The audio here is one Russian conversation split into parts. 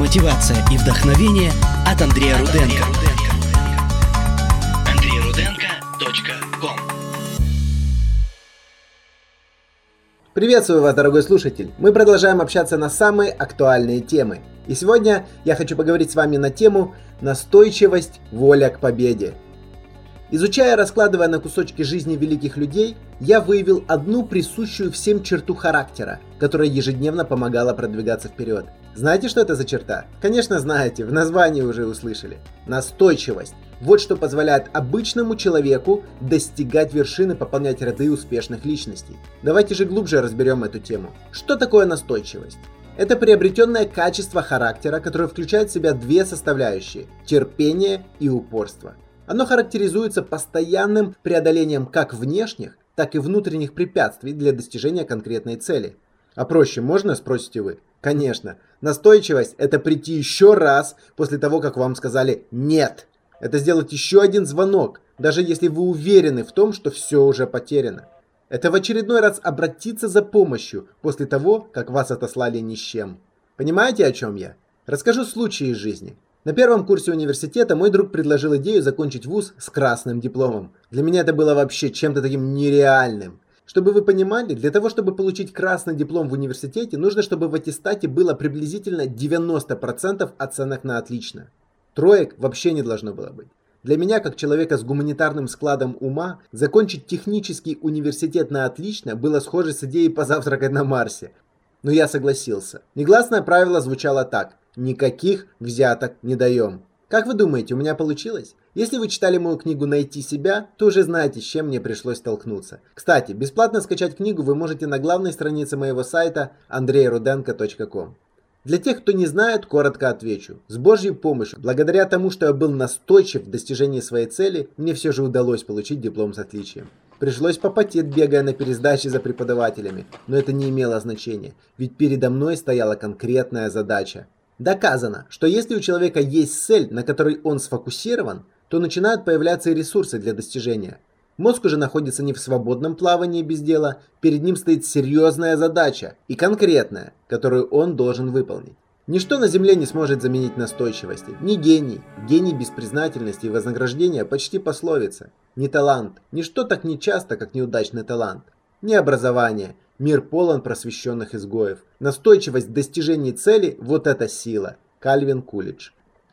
мотивация и вдохновение от Андрея Руденко. andreyrudenko.com. Приветствую вас, дорогой слушатель! Мы продолжаем общаться на самые актуальные темы. И сегодня я хочу поговорить с вами на тему «Настойчивость, воля к победе». Изучая, раскладывая на кусочки жизни великих людей, я выявил одну присущую всем черту характера, которая ежедневно помогала продвигаться вперед. Знаете, что это за черта? Конечно, знаете, в названии уже услышали. Настойчивость. Вот что позволяет обычному человеку достигать вершины, пополнять ряды успешных личностей. Давайте же глубже разберем эту тему. Что такое настойчивость? Это приобретенное качество характера, которое включает в себя две составляющие – терпение и упорство. Оно характеризуется постоянным преодолением как внешних, так и внутренних препятствий для достижения конкретной цели. А проще можно, спросите вы? Конечно. Настойчивость – это прийти еще раз после того, как вам сказали «нет». Это сделать еще один звонок, даже если вы уверены в том, что все уже потеряно. Это в очередной раз обратиться за помощью после того, как вас отослали ни с чем. Понимаете, о чем я? Расскажу случай из жизни. На первом курсе университета мой друг предложил идею закончить вуз с красным дипломом. Для меня это было вообще чем-то таким нереальным. Чтобы вы понимали, для того, чтобы получить красный диплом в университете, нужно, чтобы в аттестате было приблизительно 90% оценок на отлично. Троек вообще не должно было быть. Для меня, как человека с гуманитарным складом ума, закончить технический университет на отлично было схоже с идеей позавтракать на Марсе. Но я согласился. Негласное правило звучало так. Никаких взяток не даем. Как вы думаете, у меня получилось? Если вы читали мою книгу «Найти себя», то уже знаете, с чем мне пришлось столкнуться. Кстати, бесплатно скачать книгу вы можете на главной странице моего сайта andreyrudenko.com. Для тех, кто не знает, коротко отвечу. С Божьей помощью, благодаря тому, что я был настойчив в достижении своей цели, мне все же удалось получить диплом с отличием. Пришлось попотеть, бегая на пересдаче за преподавателями, но это не имело значения, ведь передо мной стояла конкретная задача. Доказано, что если у человека есть цель, на которой он сфокусирован, то начинают появляться и ресурсы для достижения. Мозг уже находится не в свободном плавании без дела, перед ним стоит серьезная задача и конкретная, которую он должен выполнить. Ничто на Земле не сможет заменить настойчивости. Ни гений, гений без признательности и вознаграждения почти пословица. Ни талант, ничто так нечасто, как неудачный талант. Ни образование. Мир полон просвещенных изгоев. Настойчивость в достижении цели – вот эта сила. Кальвин Кулидж.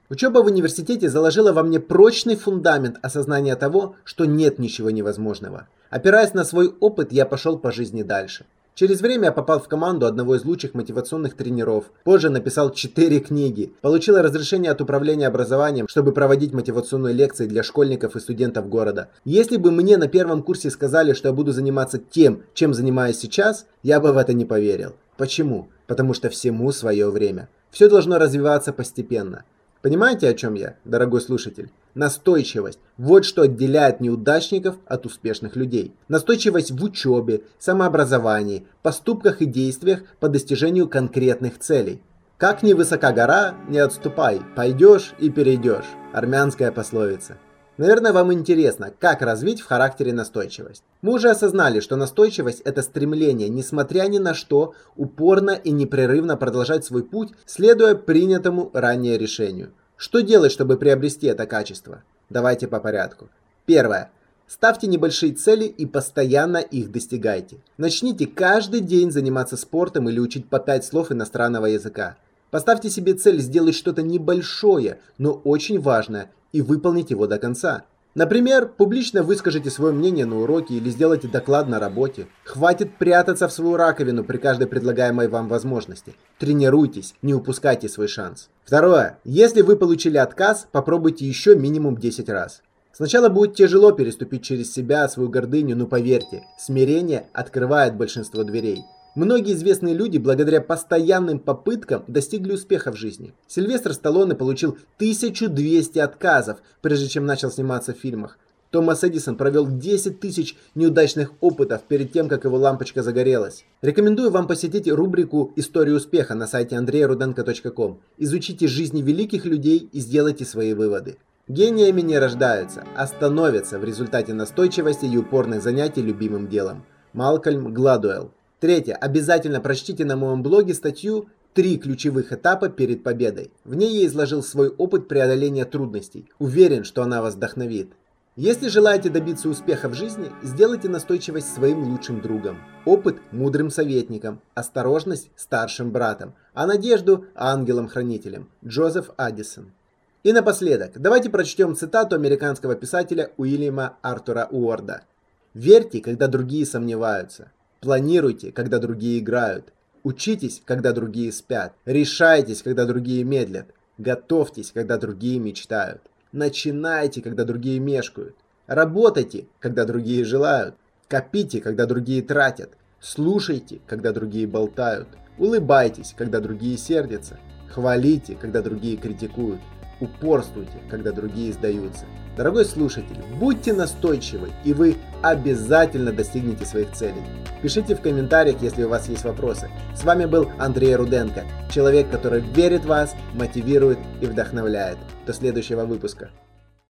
Учеба в университете заложила во мне прочный фундамент осознания того, что нет ничего невозможного. Опираясь на свой опыт, я пошел по жизни дальше. Через время я попал в команду одного из лучших мотивационных тренеров. Позже написал 4 книги. Получил разрешение от управления образованием, чтобы проводить мотивационные лекции для школьников и студентов города. Если бы мне на первом курсе сказали, что я буду заниматься тем, чем занимаюсь сейчас, я бы в это не поверил. Почему? Потому что всему свое время. Все должно развиваться постепенно. Понимаете, о чем я, дорогой слушатель? Настойчивость. Вот что отделяет неудачников от успешных людей. Настойчивость в учебе, самообразовании, поступках и действиях по достижению конкретных целей. Как ни высока гора, не отступай, пойдешь и перейдешь. Армянская пословица. Наверное, вам интересно, как развить в характере настойчивость. Мы уже осознали, что настойчивость – это стремление, несмотря ни на что, упорно и непрерывно продолжать свой путь, следуя принятому ранее решению. Что делать, чтобы приобрести это качество? Давайте по порядку. Первое. Ставьте небольшие цели и постоянно их достигайте. Начните каждый день заниматься спортом или учить по 5 слов иностранного языка. Поставьте себе цель сделать что-то небольшое, но очень важное, и выполнить его до конца. Например, публично выскажите свое мнение на уроке или сделайте доклад на работе. Хватит прятаться в свою раковину при каждой предлагаемой вам возможности. Тренируйтесь, не упускайте свой шанс. Второе. Если вы получили отказ, попробуйте еще минимум 10 раз. Сначала будет тяжело переступить через себя, свою гордыню, но поверьте, смирение открывает большинство дверей. Многие известные люди благодаря постоянным попыткам достигли успеха в жизни. Сильвестр Сталлоне получил 1200 отказов, прежде чем начал сниматься в фильмах. Томас Эдисон провел 10 тысяч неудачных опытов перед тем, как его лампочка загорелась. Рекомендую вам посетить рубрику «История успеха» на сайте andreyrudenko.com. Изучите жизни великих людей и сделайте свои выводы. Гениями не рождаются, а становятся в результате настойчивости и упорных занятий любимым делом. Малкольм Гладуэлл. Третье. Обязательно прочтите на моем блоге статью три ключевых этапа перед победой. В ней я изложил свой опыт преодоления трудностей. Уверен, что она вас вдохновит. Если желаете добиться успеха в жизни, сделайте настойчивость своим лучшим другом, опыт – мудрым советником, осторожность – старшим братом, а надежду – ангелом-хранителем. Джозеф Аддисон. И напоследок, давайте прочтем цитату американского писателя Уильяма Артура Уорда. «Верьте, когда другие сомневаются. Планируйте, когда другие играют. Учитесь, когда другие спят. Решайтесь, когда другие медлят. Готовьтесь, когда другие мечтают. Начинайте, когда другие мешкают. Работайте, когда другие желают. Копите, когда другие тратят. Слушайте, когда другие болтают. Улыбайтесь, когда другие сердятся. Хвалите, когда другие критикуют. Упорствуйте, когда другие сдаются». Дорогой слушатель, будьте настойчивы, и вы обязательно достигнете своих целей. Пишите в комментариях, если у вас есть вопросы. С вами был Андрей Руденко, человек, который верит в вас, мотивирует и вдохновляет. До следующего выпуска.